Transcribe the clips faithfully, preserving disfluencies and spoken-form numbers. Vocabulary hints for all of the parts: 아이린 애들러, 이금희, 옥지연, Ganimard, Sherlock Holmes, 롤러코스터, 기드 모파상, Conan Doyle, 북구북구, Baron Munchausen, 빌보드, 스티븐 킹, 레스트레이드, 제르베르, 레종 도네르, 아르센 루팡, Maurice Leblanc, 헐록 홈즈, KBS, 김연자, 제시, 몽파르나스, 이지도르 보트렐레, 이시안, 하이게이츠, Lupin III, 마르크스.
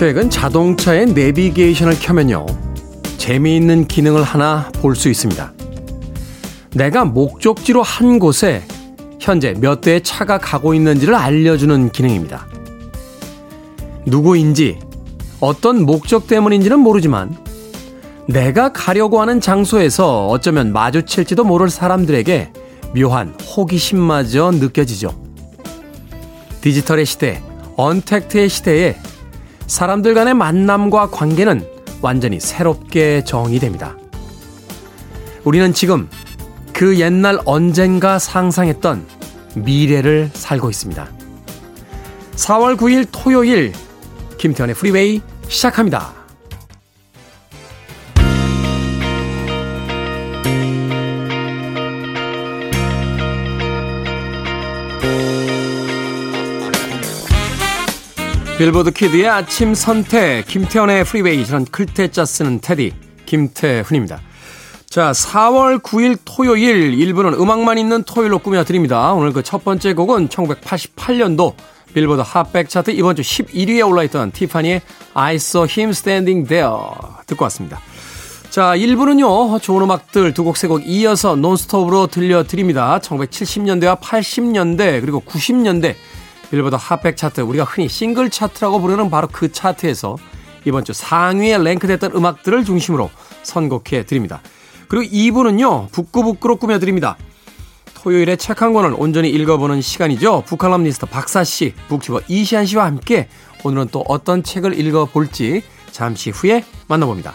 최근 자동차의 내비게이션을 켜면요, 재미있는 기능을 하나 볼 수 있습니다. 내가 목적지로 한 곳에 현재 몇 대의 차가 가고 있는지를 알려주는 기능입니다. 누구인지, 어떤 목적 때문인지는 모르지만 내가 가려고 하는 장소에서 어쩌면 마주칠지도 모를 사람들에게 묘한 호기심마저 느껴지죠. 디지털의 시대, 언택트의 시대에 사람들 간의 만남과 관계는 완전히 새롭게 정의됩니다. 우리는 지금 그 옛날 언젠가 상상했던 미래를 살고 있습니다. 사월 구일 토요일, 김태현의 프리웨이 시작합니다. 빌보드 키드의 아침 선택, 김태현의 프리웨이. 저는 클테짜 쓰는 테디 김태훈입니다. 자, 사월 구일 토요일 일 부는 음악만 있는 토요일로 꾸며드립니다. 오늘 그 첫 번째 곡은 천구백팔십팔년도 빌보드 핫백 차트 이번 주 십일위에 올라있던 티파니의 I saw him standing there 듣고 왔습니다. 자, 일 부는요, 좋은 음악들 두 곡 세 곡 이어서 논스톱으로 들려드립니다. 천구백칠십년대와 팔십년대 그리고 구십년대 빌보드 핫백 차트, 우리가 흔히 싱글 차트라고 부르는 바로 그 차트에서 이번 주 상위에 랭크됐던 음악들을 중심으로 선곡해 드립니다. 그리고 이 부는요, 북구북구로 꾸며드립니다. 토요일에 책 한 권을 온전히 읽어보는 시간이죠. 북칼럼니스트 박사씨, 북튜버 이시안씨와 함께 오늘은 또 어떤 책을 읽어볼지 잠시 후에 만나봅니다.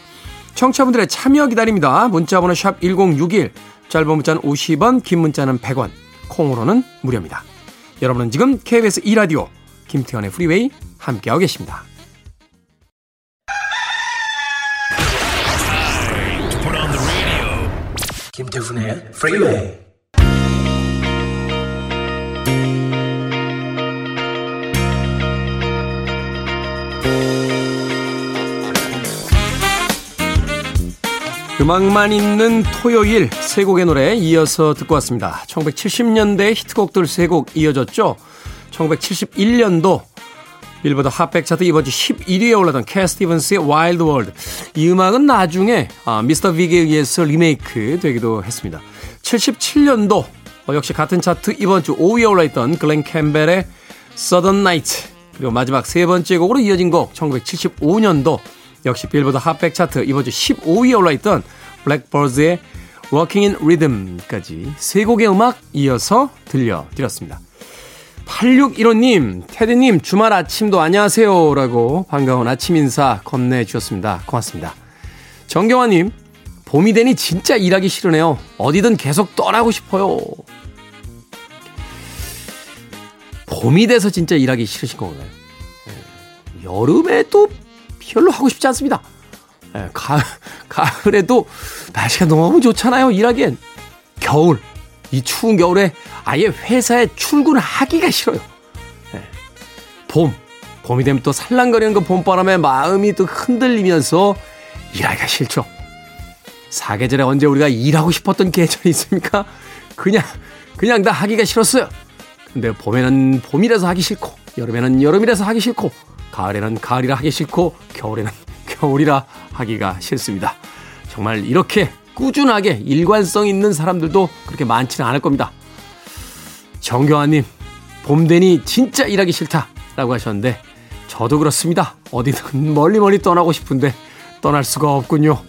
청취자분들의 참여 기다립니다. 문자번호 샵 일공육일, 짧은 문자는 오십원, 긴 문자는 백원, 콩으로는 무료입니다. 여러분은 지금 케이비에스 이 라디오 김태현의 프리웨이 함께하고 계십니다. 김태훈의 프리웨이. 음악만 있는 토요일, 세 곡의 노래 이어서 듣고 왔습니다. 천구백칠십년대 히트곡들 세 곡 이어졌죠. 천구백칠십일년도 빌보드 핫백 차트 이번 주 십일위에 올랐던 캣 스티븐스의 와일드 월드. 이 음악은 나중에 아, 미스터 빅에 의해서 리메이크 되기도 했습니다. 칠십칠년도 어, 역시 같은 차트 이번 주 오위에 올라있던 글렌 캠벨의 서던 나이트. 그리고 마지막 세 번째 곡으로 이어진 곡 천구백칠십오년도 역시 빌보드 핫백 차트 이번 주 십오위에 올라있던 블랙버즈의 Walking in Rhythm까지 세 곡의 음악 이어서 들려드렸습니다. 팔육일오님, 테디님 주말 아침도 안녕하세요 라고 반가운 아침 인사 건네주셨습니다. 고맙습니다. 정경화님, 봄이 되니 진짜 일하기 싫으네요. 어디든 계속 떠나고 싶어요. 봄이 돼서 진짜 일하기 싫으신 건가요? 여름에도 별로 하고 싶지 않습니다. 예, 가을, 가을에도 날씨가 너무 좋잖아요, 일하기엔. 겨울, 이 추운 겨울에 아예 회사에 출근하기가 싫어요. 예, 봄, 봄이 되면 또 살랑거리는 그 봄바람에 마음이 또 흔들리면서 일하기가 싫죠. 사계절에 언제 우리가 일하고 싶었던 계절이 있습니까? 그냥, 그냥 다 하기가 싫었어요. 근데 봄에는 봄이라서 하기 싫고, 여름에는 여름이라서 하기 싫고, 가을에는 가을이라 하기 싫고, 겨울에는 겨울이라 하기가 싫습니다. 정말 이렇게 꾸준하게 일관성 있는 사람들도 그렇게 많지는 않을 겁니다. 정경아님, 봄 되니 진짜 일하기 싫다라고 하셨는데 저도 그렇습니다. 어디든 멀리 멀리 떠나고 싶은데 떠날 수가 없군요.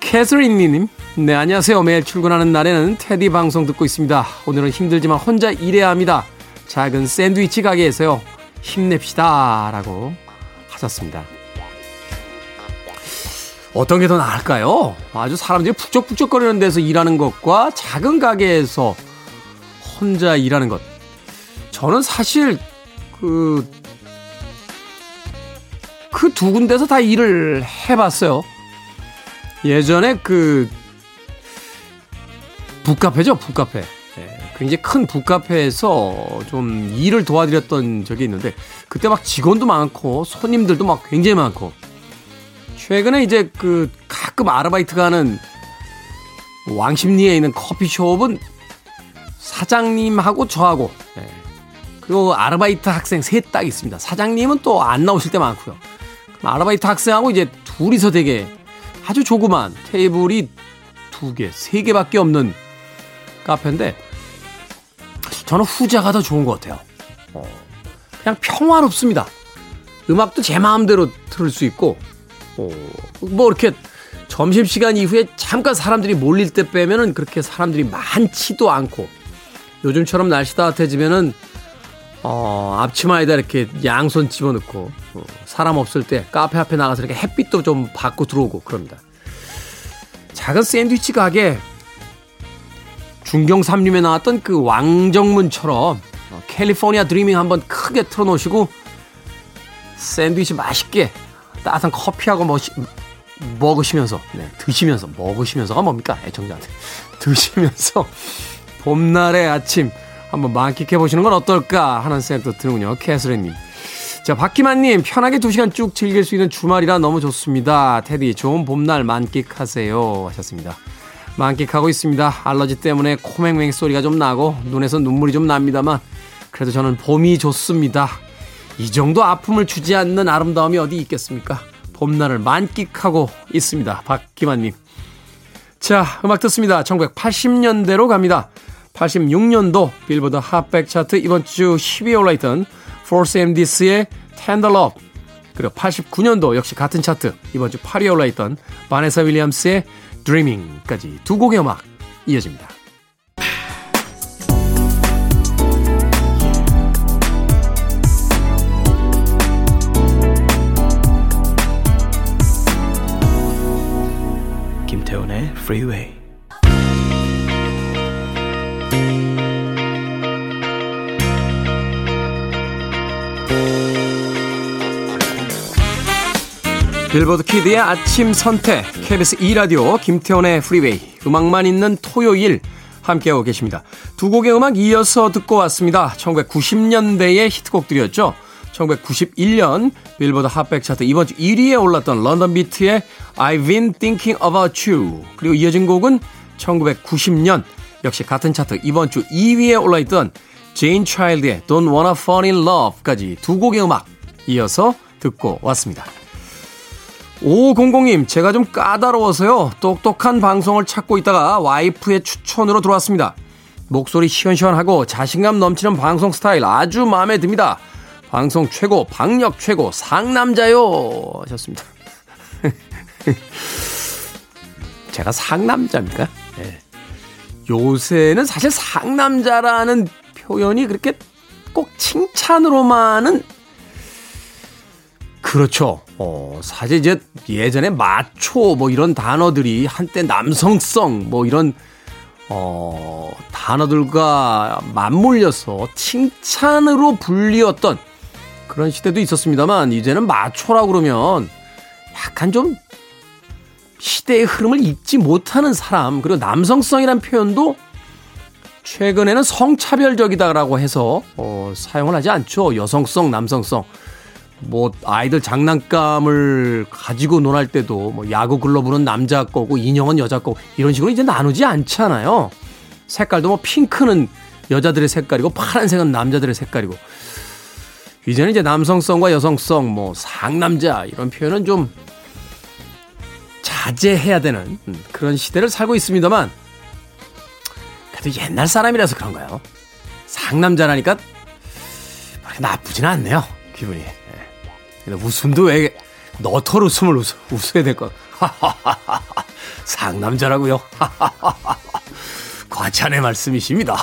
캐서린님, 네 안녕하세요. 매일 출근하는 날에는 테디 방송 듣고 있습니다. 오늘은 힘들지만 혼자 일해야 합니다. 작은 샌드위치 가게에서요. 힘냅시다 라고 하셨습니다. 어떤 게 더 나을까요? 아주 사람들이 북적북적거리는 데서 일하는 것과 작은 가게에서 혼자 일하는 것. 저는 사실 그, 그 두 군데서 다 일을 해봤어요. 예전에 그 북카페죠, 북카페. 굉장히 큰 북카페에서 좀 일을 도와드렸던 적이 있는데 그때 막 직원도 많고 손님들도 막 굉장히 많고, 최근에 이제 그 가끔 아르바이트 가는 왕십리에 있는 커피숍은 사장님하고 저하고 그리고 아르바이트 학생 셋 딱 있습니다. 사장님은 또 안 나오실 때 많고요. 아르바이트 학생하고 이제 둘이서 되게 아주 조그만 테이블이 두 개, 세 개밖에 없는 카페인데 저는 후자가 더 좋은 것 같아요. 그냥 평화롭습니다. 음악도 제 마음대로 들을 수 있고 뭐 이렇게 점심시간 이후에 잠깐 사람들이 몰릴 때 빼면은 그렇게 사람들이 많지도 않고 요즘처럼 날씨 따뜻해지면은 어, 앞치마에다 이렇게 양손 집어넣고 어, 사람 없을 때 카페 앞에 나가서 이렇게 햇빛도 좀 받고 들어오고 그럽니다. 작은 샌드위치 가게 중경 삼 림에 나왔던 그 왕정문처럼 어, 캘리포니아 드리밍 한번 크게 틀어놓으시고 샌드위치 맛있게 따뜻한 커피하고 머시, 먹으시면서 네, 드시면서 먹으시면서가 뭡니까? 애청자한테 드시면서 봄날의 아침 한번 만끽해보시는 건 어떨까 하는 생각도 드는군요. 캐슬리님. 자, 박기만님. 편하게 두 시간 쭉 즐길 수 있는 주말이라 너무 좋습니다. 테디, 좋은 봄날 만끽하세요. 하셨습니다. 만끽하고 있습니다. 알러지 때문에 코맹맹 소리가 좀 나고 눈에서 눈물이 좀 납니다만 그래도 저는 봄이 좋습니다. 이 정도 아픔을 주지 않는 아름다움이 어디 있겠습니까? 봄날을 만끽하고 있습니다. 박기만님. 자, 음악 듣습니다. 천구백팔십 년대로 갑니다. 팔십육 년도 빌보드 핫백 차트 이번 주 십 위에 올라있던 Force 엠 디 씨의 Tender Love, 그리고 팔십구 년도 역시 같은 차트 이번 주 팔 위에 올라있던 바네사 윌리엄스의 Dreaming까지 두 곡의 음악 이어집니다. 김태훈의 Freeway. 빌보드 키드의 아침 선택 케이비에스 이 라디오 김태원의 프리웨이 음악만 있는 토요일 함께하고 계십니다. 두 곡의 음악 이어서 듣고 왔습니다. 천구백구십 년대의 히트곡들이었죠. 천구백구십일 년 빌보드 핫백 차트 이번 주 일 위에 올랐던 런던 비트의 I've been thinking about you, 그리고 이어진 곡은 천구백구십 년 역시 같은 차트 이번 주 이 위에 올라있던 제인 차일드의 Don't Wanna Fall in Love까지 두 곡의 음악 이어서 듣고 왔습니다. 오공공님, 제가 좀 까다로워서요. 똑똑한 방송을 찾고 있다가 와이프의 추천으로 들어왔습니다. 목소리 시원시원하고 자신감 넘치는 방송 스타일 아주 마음에 듭니다. 방송 최고, 박력 최고, 상남자요. 하셨습니다. 제가 상남자입니까? 네. 요새는 사실 상남자라는 표현이 그렇게 꼭 칭찬으로만은 그렇죠. 어, 사실 이제 예전에 마초 뭐 이런 단어들이 한때 남성성 뭐 이런 어, 단어들과 맞물려서 칭찬으로 불리웠던 그런 시대도 있었습니다만 이제는 마초라고 그러면 약간 좀 시대의 흐름을 읽지 못하는 사람, 그리고 남성성이란 표현도 최근에는 성차별적이다라고 해서 어, 사용을 하지 않죠. 여성성, 남성성. 뭐 아이들 장난감을 가지고 논할 때도 뭐 야구 글러브는 남자 거고 인형은 여자 거고 이런 식으로 이제 나누지 않잖아요. 색깔도 뭐 핑크는 여자들의 색깔이고 파란색은 남자들의 색깔이고 이제는 이제 남성성과 여성성, 뭐 상남자 이런 표현은 좀 자제해야 되는 그런 시대를 살고 있습니다만 그래도 옛날 사람이라서 그런가요? 상남자라니까 나쁘진 않네요. 기분이. 웃음도 왜 너털 웃음을 웃어, 웃어야 될 것 상남자라고요. 과찬의 말씀이십니다.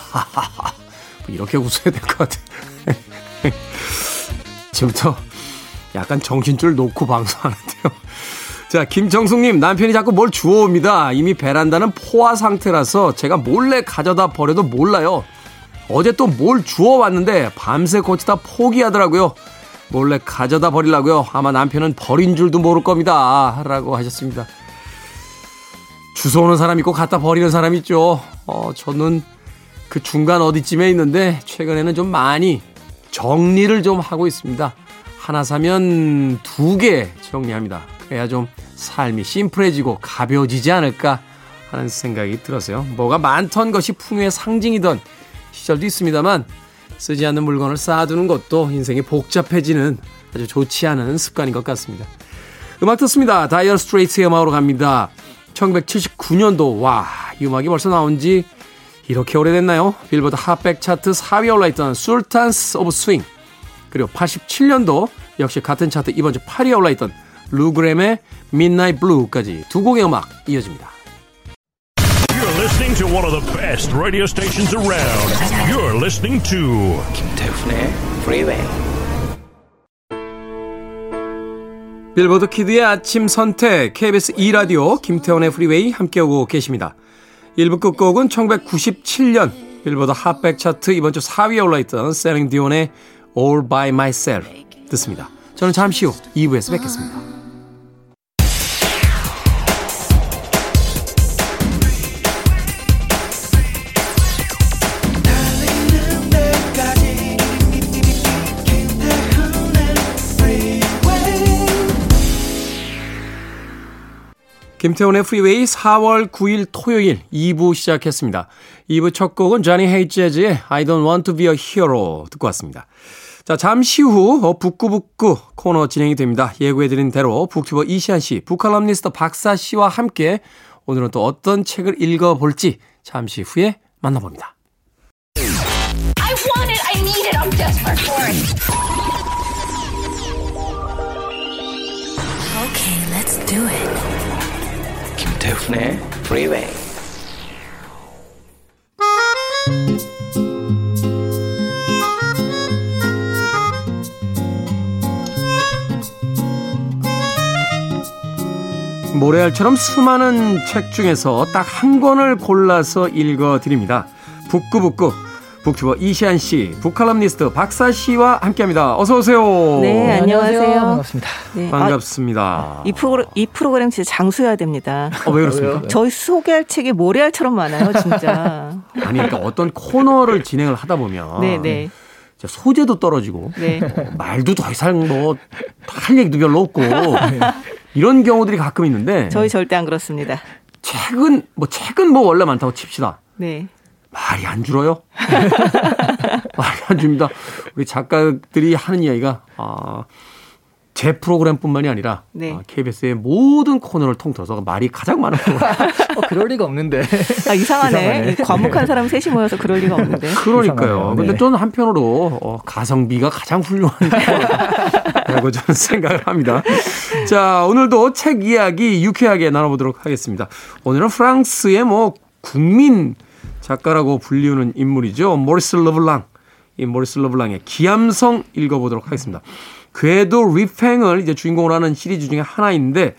이렇게 웃어야 될 것 같아요. 지금부터 약간 정신줄 놓고 방송하는데요. 자, 김정숙님. 남편이 자꾸 뭘 주워옵니다. 이미 베란다는 포화 상태라서 제가 몰래 가져다 버려도 몰라요. 어제 또 뭘 주워왔는데 밤새 고치다 포기하더라고요. 몰래 가져다 버리려고요. 아마 남편은 버린 줄도 모를 겁니다. 라고 하셨습니다. 주워오는 사람 있고 갖다 버리는 사람 있죠. 어, 저는 그 중간 어디쯤에 있는데 최근에는 좀 많이 정리를 좀 하고 있습니다. 하나 사면 두 개 정리합니다. 그래야 좀 삶이 심플해지고 가벼워지지 않을까 하는 생각이 들어서요. 뭐가 많던 것이 풍요의 상징이던 시절도 있습니다만 쓰지 않는 물건을 쌓아두는 것도 인생이 복잡해지는 아주 좋지 않은 습관인 것 같습니다. 음악 듣습니다. 다이어 스트레이트의 음악으로 갑니다. 천구백칠십구 년도. 와, 이 음악이 벌써 나온지 이렇게 오래됐나요? 빌보드 핫백 차트 사 위에 올라있던 술탄스 오브 스윙, 그리고 팔십칠 년도 역시 같은 차트 이번 주 팔 위에 올라있던 루그램의 Midnight Blue까지 두 곡의 음악 이어집니다. You're listening to one of the best radio stations around. You're listening to 김태훈의 Freeway. 빌보드 키드의 아침 선택 케이비에스 이 라디오 김태훈의 Freeway 함께하고 계십니다. 일 부 끝곡은 천구백구십칠 년 빌보드 핫백 차트 이번 주 사 위에 올라있던 세링 디온의 All By Myself 듣습니다. 저는 잠시 후 이 부에서 뵙겠습니다. 김태훈의 프리웨이 사월 구일 토요일 이 부 시작했습니다. 이 부 첫 곡은 자니 헤이재즈의 I don't want to be a hero 듣고 왔습니다. 자, 잠시 후 북구북구 코너 진행이 됩니다. 예고해드린 대로 북튜버 이시안 씨, 북칼럼니스트 박사 씨와 함께 오늘은 또 어떤 책을 읽어볼지 잠시 후에 만나봅니다. I want it, I need it, I'm desperate for it. Okay, let's do it. 김태훈의 프리웨이. 모래알처럼 수많은 책 중에서 딱 한 권을 골라서 읽어드립니다. 북구북구 북튜버 이시안 씨, 북칼럼니스트 박사 씨와 함께합니다. 어서 오세요. 네, 안녕하세요. 반갑습니다. 네. 반갑습니다. 아, 이, 프로, 이 프로그램 진짜 장수해야 됩니다. 어, 왜 그렇습니까? 저희 소개할 책이 모래알처럼 많아요, 진짜. 아니, 그러니까 어떤 코너를 진행을 하다 보면 네, 네. 소재도 떨어지고 네. 어, 말도 더 이상 뭐 할 얘기도 별로 없고 네. 이런 경우들이 가끔 있는데 저희 절대 안 그렇습니다. 책은 뭐 책은 뭐 원래 많다고 칩시다. 네. 말이 안 줄어요? 말이 안 줍니다. 우리 작가들이 하는 이야기가 아, 제 프로그램뿐만이 아니라 네. 아, 케이비에스의 모든 코너를 통틀어서 말이 가장 많은 프로그램. 어, 그럴 리가 없는데. 아, 이상하네. 이상하네. 과묵한 사람 셋이 모여서 그럴 리가 없는데. 그러니까요. 그런데 네. 저는 한편으로 어, 가성비가 가장 훌륭한 거라고 저는 생각을 합니다. 자, 오늘도 책 이야기 유쾌하게 나눠보도록 하겠습니다. 오늘은 프랑스의 뭐 국민 작가라고 불리우는 인물이죠. 모리스 르블랑. 이 모리스 르블랑의 기암성 읽어보도록 하겠습니다. 궤도 리팽을 이제 주인공으로 하는 시리즈 중에 하나인데,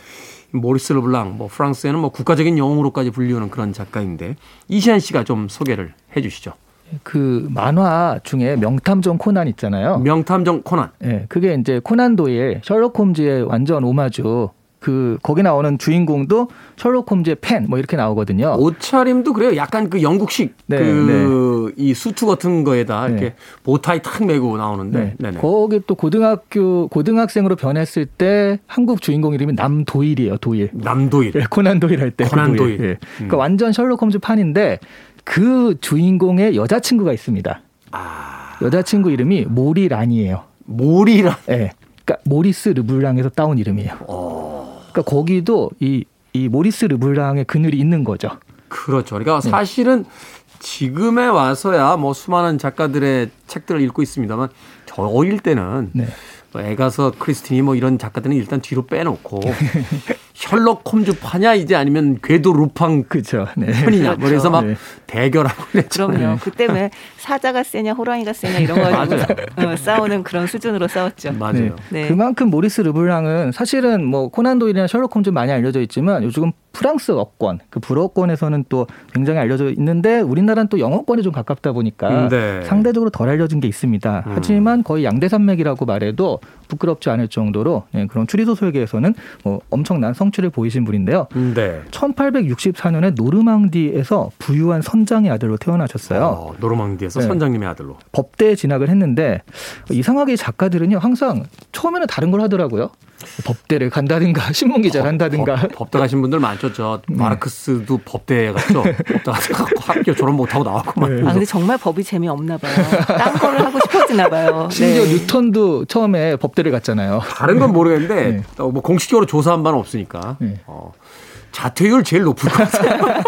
모리스 르블랑, 뭐 프랑스에는 뭐 국가적인 영웅으로까지 불리우는 그런 작가인데, 이시안 씨가 좀 소개를 해 주시죠. 그 만화 중에 명탐정 코난 있잖아요. 명탐정 코난. 예, 네, 그게 이제 코난 도일, 셜록 홈즈의 완전 오마주. 그 거기 나오는 주인공도 셜록 홈즈의 팬 뭐 이렇게 나오거든요. 옷차림도 그래요. 약간 그 영국식 네, 그 이 네. 수트 같은 거에다 이렇게 네. 보타이 탁 메고 나오는데 네. 거기 또 고등학교 고등학생으로 변했을 때 한국 주인공 이름이 남도일이에요. 도일. 남도일. 네, 코난 도일 할 때. 코난 도일. 네. 음. 그러니까 완전 셜록 홈즈 팬인데 그 주인공의 여자친구가 있습니다. 아. 여자친구 이름이 모리란이에요. 모리란. 네. 그러니까 모리스 르블랑에서 따온 이름이에요. 어. 그러니까 거기도 이, 이 모리스 르블랑의 그늘이 있는 거죠. 그렇죠. 그러니까 네. 사실은 지금에 와서야 뭐 수많은 작가들의 책들을 읽고 있습니다만 저 어릴 때는 네. 에가서 크리스티니 뭐 이런 작가들은 일단 뒤로 빼놓고 셜록 홈즈 파냐 이제 아니면 궤도 루팡 그쵸 네. 편이냐 그렇죠. 그래서 막 네. 대결하고 그랬잖아요. 그럼요. 그때 왜 사자가 세냐 호랑이가 세냐 이런 거 가지고 싸우는 그런 수준으로 싸웠죠. 맞아요. 네. 네. 그만큼 모리스 르블랑은 사실은 뭐 코난 도일이나 셜록 홈즈 많이 알려져 있지만 요즘은 프랑스 어권, 그 불어권에서는 또 굉장히 알려져 있는데 우리나라는 또 영어권에 좀 가깝다 보니까 네. 상대적으로 덜 알려진 게 있습니다. 음. 하지만 거의 양대산맥이라고 말해도 부끄럽지 않을 정도로 그런 추리소설계에서는 뭐 엄청난 성취를 보이신 분인데요. 네. 천팔백육십사 년에 노르망디에서 부유한 선장의 아들로 태어나셨어요. 어, 노르망디에서 네. 선장님의 아들로. 법대에 진학을 했는데 이상하게 작가들은요 항상 처음에는 다른 걸 하더라고요. 법대를 간다든가 신문기자를 한다든가. 법, 법대 가신 분들 많죠. 저 마르크스도 네. 법대 갔죠. 법대 가서 학교 졸업 못하고 나왔고. 네. 아 근데 정말 법이 재미없나 봐요. 딴 거를 하고 싶어지나 봐요. 심지어 네. 뉴턴도 처음에 법대를 갔잖아요. 다른 건 모르겠는데 네. 어, 뭐 공식적으로 조사한 바는 없으니까. 네. 어. 자퇴율 제일 높을 것 같아요.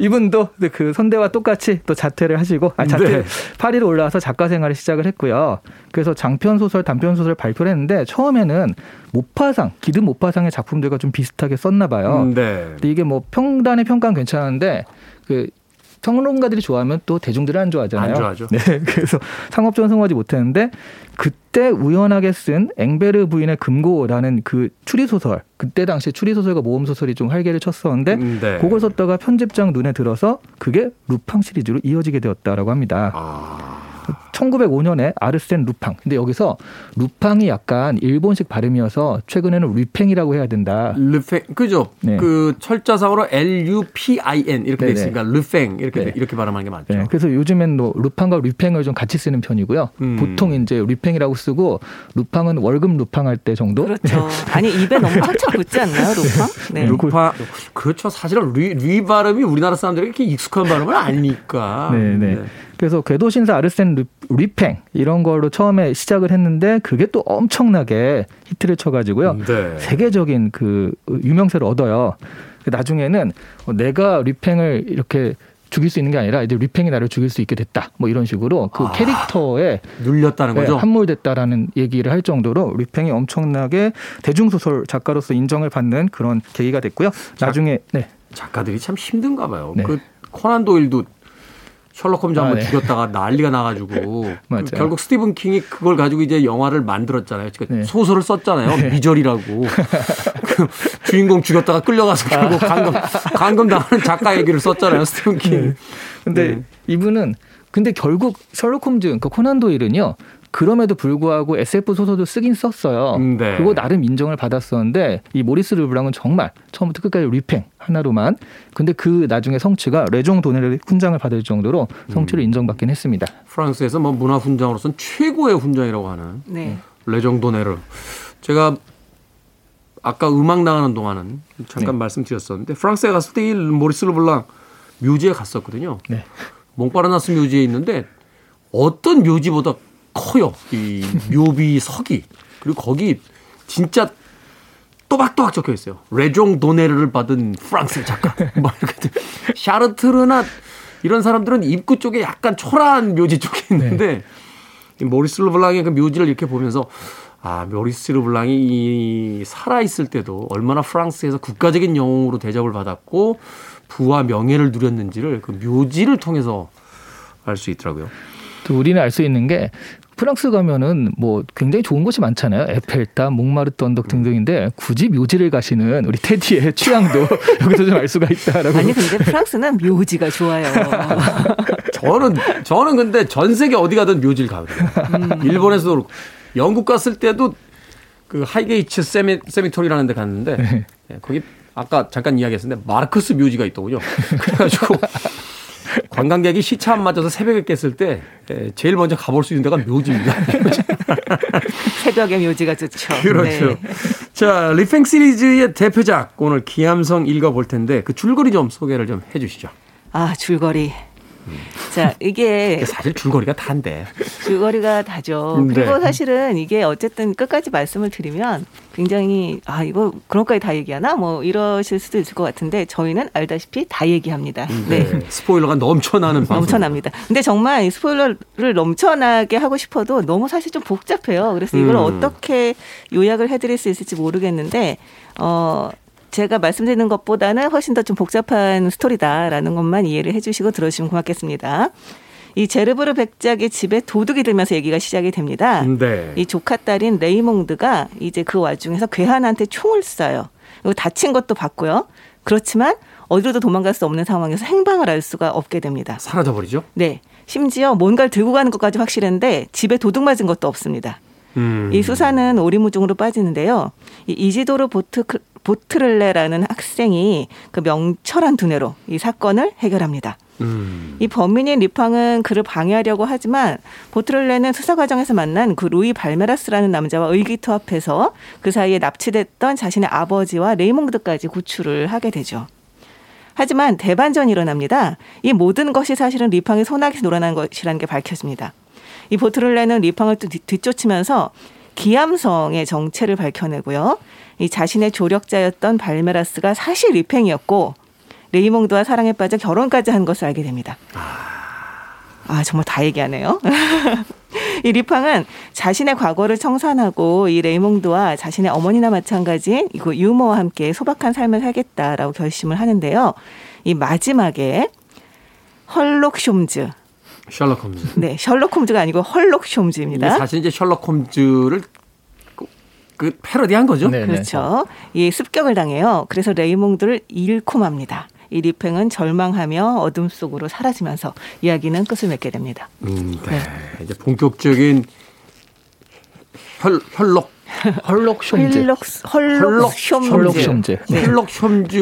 이분도 그 선대와 똑같이 또 자퇴를 하시고 아, 자퇴 네. 파리로 올라와서 작가 생활을 시작을 했고요. 그래서 장편 소설, 단편 소설 발표를 했는데 처음에는 모파상, 기드 모파상의 작품들과 좀 비슷하게 썼나 봐요. 네. 근데 이게 뭐 평단의 평가는 괜찮은데 그 평론가들이 좋아하면 또 대중들이 안 좋아하잖아요. 안 좋아하죠. 네, 그래서 상업적으로 성공하지 못했는데 그때 우연하게 쓴 앵베르 부인의 금고라는 그 추리소설. 그때 당시에 추리소설과 모험소설이 좀 활개를 쳤었는데 네. 그걸 썼다가 편집장 눈에 들어서 그게 루팡 시리즈로 이어지게 되었다라고 합니다. 아... 천구백오 년에 아르센 루팡. 근데 여기서 루팡이 약간 일본식 발음이어서 최근에는 루팽이라고 해야 된다. 루팽, 그죠? 네. 그 철자상으로 엘 유 피 아이 엔 이렇게 돼 있으니까 루팽 이렇게 네. 이렇게 발음하는 게 맞죠. 네. 그래서 요즘엔 뭐 루팡과 루팽을 좀 같이 쓰는 편이고요. 음. 보통 이제 루팽이라고 쓰고 루팡은 월급 루팡할 때 정도. 그렇죠. 아니 입에 너무 한참 붙지 않나요, 루팡? 네. 루팡. 그렇죠. 사실은 리, 리 발음이 우리나라 사람들에게 이렇게 익숙한 발음은 아니니까. 네, 네. 그래서 궤도신사 아르센 루, 리팽 이런 걸로 처음에 시작을 했는데 그게 또 엄청나게 히트를 쳐가지고요. 네. 세계적인 그 유명세를 얻어요. 나중에는 내가 리팽을 이렇게 죽일 수 있는 게 아니라 이제 리팽이 나를 죽일 수 있게 됐다. 뭐 이런 식으로 그 아, 캐릭터에 눌렸다는 거죠. 네, 함몰됐다라는 얘기를 할 정도로 리팽이 엄청나게 대중소설 작가로서 인정을 받는 그런 계기가 됐고요. 나중에 작, 네. 작가들이 참 힘든가 봐요. 네. 그 코난 도일도 셜록 홈즈 아, 한번 네. 죽였다가 난리가 나가지고 결국 스티븐 킹이 그걸 가지고 이제 영화를 만들었잖아요. 그러니까 네. 소설을 썼잖아요. 네. 미저리라고. 그 주인공 죽였다가 끌려가서 결국 감금 감금 당하는 작가 얘기를 썼잖아요. 스티븐 킹. 그런데 네. 네. 이분은 근데 결국 셜록 홈즈, 그러니까 코난 도일은요. 그럼에도 불구하고 에스에프 소설도 쓰긴 썼어요. 네. 그거 나름 인정을 받았었는데 이 모리스 르블랑은 정말 처음부터 끝까지 리팽 하나로만. 근데 그 나중에 성취가 레종 도네르 훈장을 받을 정도로 성취를 음. 인정받긴 했습니다. 프랑스에서 뭐 문화 훈장으로서는 최고의 훈장이라고 하는 네. 레종 도네르. 제가 아까 음악 나가는 동안은 잠깐 네. 말씀드렸었는데 프랑스에 갔을 때 이 모리스 르블랑 묘지에 갔었거든요. 네. 몽파르나스 묘지에 있는데 어떤 묘지보다 커요. 이 묘비석이. 그리고 거기 진짜 또박또박 적혀 있어요. 레종 도네르를 받은 프랑스 작가. 막 이렇게 샤르트르나 이런 사람들은 입구 쪽에 약간 초라한 묘지 쪽에 있는데 네. 모리스 르블랑의 그 묘지를 이렇게 보면서 아, 모리스 르블랑이 이 살아있을 때도 얼마나 프랑스에서 국가적인 영웅으로 대접을 받았고 부와 명예를 누렸는지를 그 묘지를 통해서 알 수 있더라고요. 또 우리는 알 수 있는 게 프랑스 가면은 뭐 굉장히 좋은 곳이 많잖아요. 에펠탑, 몽마르트 언덕 등등인데 굳이 묘지를 가시는 우리 테디의 취향도 여기서 좀 알 수가 있다라고. 아니 근데 프랑스는 묘지가 좋아요. 저는 저는 근데 전 세계 어디 가든 묘지를 가거든요. 음. 일본에서도 그렇고 영국 갔을 때도 그 하이게이츠 세미 세미토리라는 데 갔는데 네. 네, 거기 아까 잠깐 이야기했었는데 마르크스 묘지가 있더군요. 그래가지고. 관광객이 시차 안 맞아서 새벽에 깼을 때 제일 먼저 가볼 수 있는 데가 묘지입니다. 새벽에 묘지가 좋죠. 그렇죠. 네. 자, 리팽 시리즈의 대표작 오늘 기암성 읽어볼 텐데 그 줄거리 좀 소개를 좀 해주시죠. 아 줄거리. 음. 자 이게 사실 줄거리가 다인데. 줄거리가 다죠. 그리고 네. 사실은 이게 어쨌든 끝까지 말씀을 드리면 굉장히 아 이거 그런까지 다 얘기하나 뭐 이러실 수도 있을 것 같은데 저희는 알다시피 다 얘기합니다. 네, 네. 스포일러가 넘쳐나는 방송. 넘쳐납니다. 근데 정말 스포일러를 넘쳐나게 하고 싶어도 너무 사실 좀 복잡해요. 그래서 이걸 음. 어떻게 요약을 해드릴 수 있을지 모르겠는데 어. 제가 말씀드리는 것보다는 훨씬 더 좀 복잡한 스토리다라는 것만 이해를 해주시고 들어주시면 고맙겠습니다. 이 제르베르 백작의 집에 도둑이 들면서 얘기가 시작이 됩니다. 네. 이 조카 딸인 레이몽드가 이제 그 와중에서 괴한한테 총을 쏴요. 그리고 다친 것도 봤고요. 그렇지만 어디로도 도망갈 수 없는 상황에서 행방을 알 수가 없게 됩니다. 사라져버리죠? 네. 심지어 뭔가를 들고 가는 것까지 확실한데 집에 도둑 맞은 것도 없습니다. 음. 이 수사는 오리무중으로 빠지는데요. 이 이지도르 보트, 보트를레라는 학생이 그 명철한 두뇌로 이 사건을 해결합니다. 음. 이 범인인 리팡은 그를 방해하려고 하지만 보트렐레는 수사 과정에서 만난 그 루이 발메라스라는 남자와 의기투합해서 그 사이에 납치됐던 자신의 아버지와 레이몽드까지 구출을 하게 되죠. 하지만 대반전이 일어납니다. 이 모든 것이 사실은 리팡의 소나기에서 놀아난 것이라는 게 밝혀집니다. 이 보트렐레는 리팡을 또 뒤쫓으면서 기암성의 정체를 밝혀내고요. 이 자신의 조력자였던 발메라스가 사실 리팽이었고 레이몽드와 사랑에 빠져 결혼까지 한 것을 알게 됩니다. 아, 정말 다 얘기하네요. 이 리팡은 자신의 과거를 청산하고 이 레이몽드와 자신의 어머니나 마찬가지인 이거 유머와 함께 소박한 삶을 살겠다라고 결심을 하는데요. 이 마지막에 헐록 숄즈. 셜록 홈즈. 네, 셜록 홈즈가 아니고 헐록 홈즈입니다. 사실 이제 셜록 홈즈를 그 패러디한 거죠. 네네. 그렇죠. 이 습격을 당해요. 그래서 레이몽드를 잃고 맙니다. 이 리팽은 절망하며 어둠 속으로 사라지면서 이야기는 끝을 맺게 됩니다. 음, 네. 네. 이제 본격적인 혈, 혈록 헐록 홈즈. 헐록 홈즈. 헐록 홈즈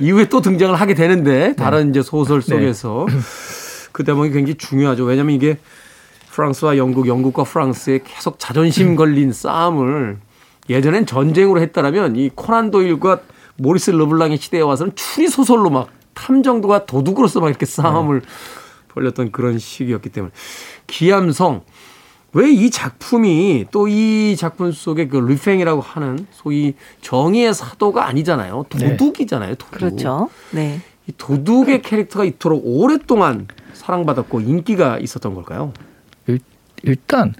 이후에 또 등장을 하게 되는데 다른 네. 이제 소설 속에서 네. 그 대목이 굉장히 중요하죠. 왜냐하면 이게 프랑스와 영국, 영국과 프랑스의 계속 자존심 걸린 싸움을 예전엔 전쟁으로 했다라면 이 코난 도일과 모리스 르블랑의 시대에 와서는 추리 소설로 막 탐정도가 도둑으로서 막 이렇게 싸움을 네. 벌였던 그런 시기였기 때문에 기암성. 왜 이 작품이 또 이 작품 속에 그 루팽이라고 하는 소위 정의의 사도가 아니잖아요. 도둑이잖아요. 도둑. 그렇죠. 네. 이 도둑의 캐릭터가 이토록 오랫동안 사랑받았고 인기가 있었던 걸까요? 일, 일단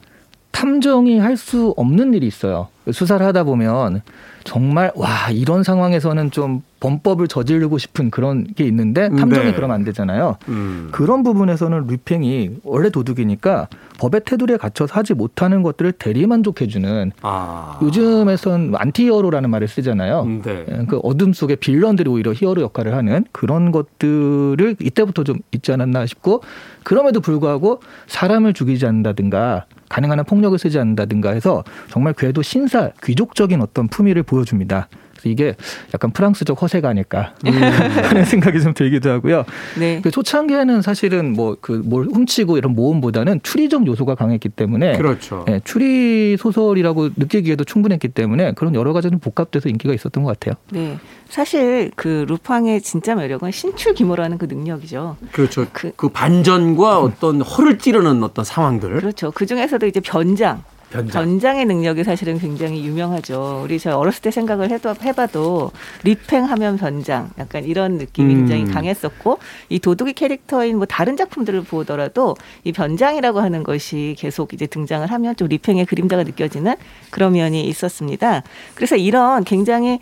탐정이 할 수 없는 일이 있어요. 수사를 하다 보면 정말 와 이런 상황에서는 좀 범법을 저지르고 싶은 그런 게 있는데 탐정이 네. 그러면 안 되잖아요. 음. 그런 부분에서는 루팽이 원래 도둑이니까 법의 테두리에 갇혀서 하지 못하는 것들을 대리만족해주는 아. 요즘에선 안티히어로라는 말을 쓰잖아요. 네. 그 어둠 속에 빌런들이 오히려 히어로 역할을 하는 그런 것들을 이때부터 좀 있지 않았나 싶고 그럼에도 불구하고 사람을 죽이지 않는다든가 가능한 한 폭력을 쓰지 않는다든가 해서 정말 궤도 신사 귀족적인 어떤 품위를 보여줍니다. 이게 약간 프랑스적 허세가 아닐까 음. 하는 생각이 좀 들기도 하고요. 네. 초창기에는 사실은 뭐 그 뭘 훔치고 이런 모험보다는 추리적 요소가 강했기 때문에 그렇죠. 예, 추리 소설이라고 느끼기에도 충분했기 때문에 그런 여러 가지 좀 복합돼서 인기가 있었던 것 같아요. 네, 사실 그 루팡의 진짜 매력은 신출귀몰하는 그 능력이죠. 그렇죠. 그, 그 반전과 음. 어떤 허를 찌르는 어떤 상황들. 그렇죠. 그 중에서도 이제 변장. 변장. 변장의 능력이 사실은 굉장히 유명하죠. 우리 저 어렸을 때 생각을 해도, 해봐도 리팽하면 변장 약간 이런 느낌이 음. 굉장히 강했었고 이 도둑이 캐릭터인 뭐 다른 작품들을 보더라도 이 변장이라고 하는 것이 계속 이제 등장을 하면 좀 리팽의 그림자가 느껴지는 그런 면이 있었습니다. 그래서 이런 굉장히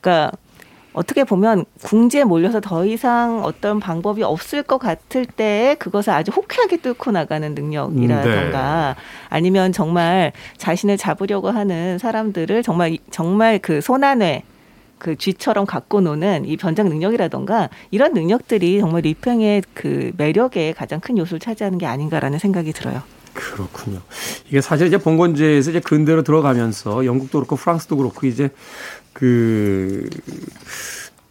그러니까 어떻게 보면 궁지에 몰려서 더 이상 어떤 방법이 없을 것 같을 때에 그것을 아주 호쾌하게 뚫고 나가는 능력이라던가 네. 아니면 정말 자신을 잡으려고 하는 사람들을 정말 정말 그 손안에 그 쥐처럼 갖고 노는 이 변장 능력이라던가 이런 능력들이 정말 리팽의 그 매력의 가장 큰 요소를 차지하는 게 아닌가라는 생각이 들어요. 그렇군요. 이게 사실 이제 봉건제에서 이제 근대로 들어가면서 영국도 그렇고 프랑스도 그렇고 이제 그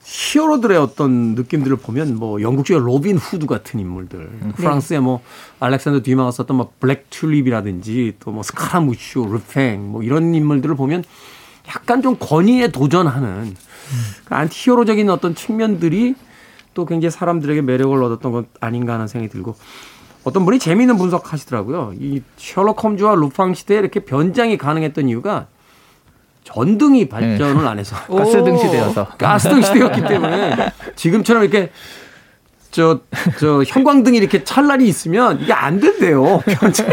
히어로들의 어떤 느낌들을 보면 뭐 영국의 로빈 후드 같은 인물들, 음. 프랑스의 뭐 알렉산더 듀마가 썼던 뭐 블랙 튤립이라든지 또 뭐 스카라무슈, 르팽 뭐 이런 인물들을 보면 약간 좀 권위에 도전하는 음. 그 안티히어로적인 어떤 측면들이 또 굉장히 사람들에게 매력을 얻었던 것 아닌가 하는 생각이 들고. 어떤 분이 재미있는 분석하시더라고요. 이 셜록 홈즈와 루팡 시대에 이렇게 변장이 가능했던 이유가 전등이 발전을 네. 안 해서 가스등 시대여서 가스등 시대였기 때문에 지금처럼 이렇게 저, 저 형광등이 이렇게 찬란히 있으면 이게 안 된대요. 변장이.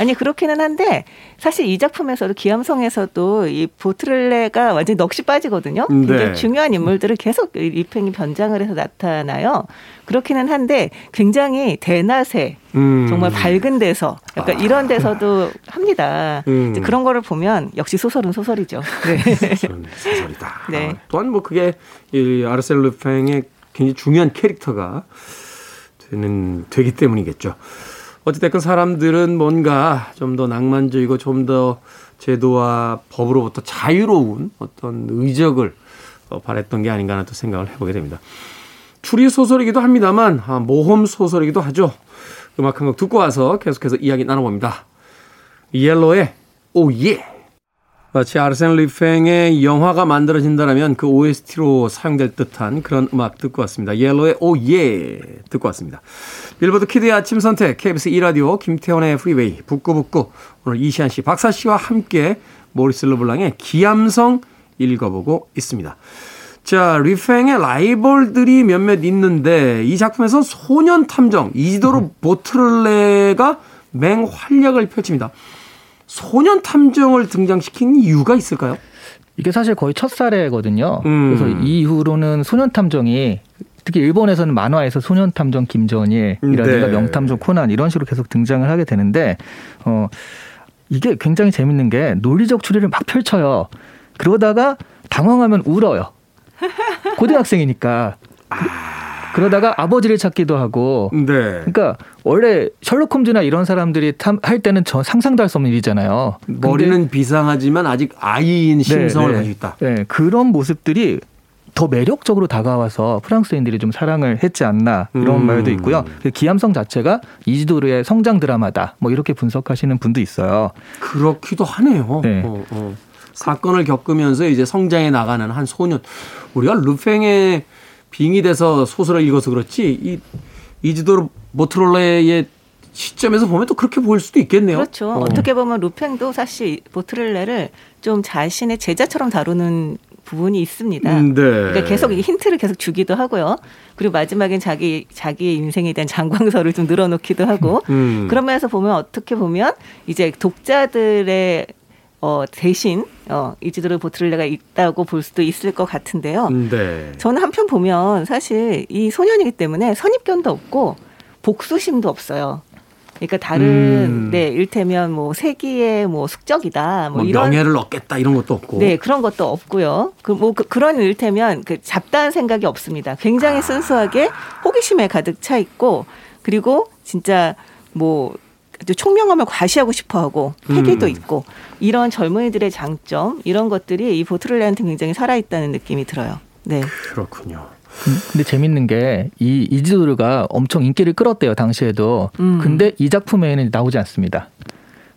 아니 그렇기는 한데 사실 이 작품에서도 기암성에서도 이 보트렐레가 완전히 넋이 빠지거든요. 네. 굉장히 중요한 인물들을 계속 리팽이 변장을 해서 나타나요. 그렇기는 한데 굉장히 대낮에 음. 정말 밝은 데서 약간 아. 이런 데서도 합니다. 음. 이제 그런 거를 보면 역시 소설은 소설이죠. 네. 소설은 소설이다. 네. 아, 또한 뭐 그게 이 아르셀 루팽의 굉장히 중요한 캐릭터가 되는, 되기 때문이겠죠. 어찌됐건 사람들은 뭔가 좀 더 낭만적이고 좀 더 제도와 법으로부터 자유로운 어떤 의적을 바랬던 게 아닌가 하는 또 생각을 해보게 됩니다. 추리소설이기도 합니다만 아, 모험소설이기도 하죠. 음악 한 곡 듣고 와서 계속해서 이야기 나눠봅니다. 옐로의 오예. 마치 아르센 류팽의 영화가 만들어진다면 그 오에스티로 사용될 듯한 그런 음악 듣고 왔습니다. 옐로의 오예 듣고 왔습니다. 빌보드 키드의 아침 선택 케이비에스 이 라디오 김태원의 프리웨이 북구북구 오늘 이시안 씨, 박사 씨와 함께 모리스 르블랑의 기암성 읽어보고 있습니다. 자, 류팽의 라이벌들이 몇몇 있는데 이 작품에서 소년 탐정 이지도르 보트를레가 맹활약을 펼칩니다. 소년 탐정을 등장시킨 이유가 있을까요? 이게 사실 거의 첫 사례거든요. 음. 그래서 이 이후로는 소년 탐정이 특히 일본에서는 만화에서 소년 탐정 김전일이라든가 네. 명탐정 코난 이런 식으로 계속 등장을 하게 되는데 어, 이게 굉장히 재밌는 게 논리적 추리를 막 펼쳐요. 그러다가 당황하면 울어요. 고등학생이니까. 아. 그러다가 아버지를 찾기도 하고. 네. 그러니까 원래 셜록 홈즈나 이런 사람들이 탐, 할 때는 전 상상도 할 수 없는 일이잖아요. 머리는 비상하지만 아직 아이인 심성을 네, 네. 가지고 있다. 네. 그런 모습들이 더 매력적으로 다가와서 프랑스인들이 좀 사랑을 했지 않나 이런 음. 말도 있고요. 기암성 자체가 이지도르의 성장 드라마다. 뭐 이렇게 분석하시는 분도 있어요. 그렇기도 하네요. 네. 어, 어. 사건을 겪으면서 이제 성장해 나가는 한 소년. 우리가 루팽의 빙이 돼서 소설을 읽어서 그렇지 이 이지도르 보트렐레의 시점에서 보면 또 그렇게 보일 수도 있겠네요. 그렇죠. 어. 어떻게 보면 루팽도 사실 보트렐레를 좀 자신의 제자처럼 다루는 부분이 있습니다. 네. 그러니까 계속 힌트를 계속 주기도 하고요. 그리고 마지막엔 자기 자기의 인생에 대한 장광설을 좀 늘어놓기도 하고 음. 그런 면에서 보면 어떻게 보면 이제 독자들의 어, 대신 어, 이지도르 보트렐레가 있다고 볼 수도 있을 것 같은데요. 네. 저는 한편 보면 사실 이 소년이기 때문에 선입견도 없고 복수심도 없어요. 그러니까 다른 음. 네, 일테면 뭐 세기의 뭐 숙적이다, 뭐, 뭐 이런 명예를 얻겠다 이런 것도 없고, 네 그런 것도 없고요. 그 뭐 그, 그런 일테면 그 잡다한 생각이 없습니다. 굉장히 순수하게 호기심에 가득 차 있고 그리고 진짜 뭐. 총명함을 과시하고 싶어하고 패기도 음. 있고 이런 젊은이들의 장점 이런 것들이 이 보트렐레한테 굉장히 살아있다는 느낌이 들어요. 네, 그렇군요. 근데 재밌는 게 이 이지도르가 엄청 인기를 끌었대요 당시에도. 음. 근데 이 작품에는 나오지 않습니다.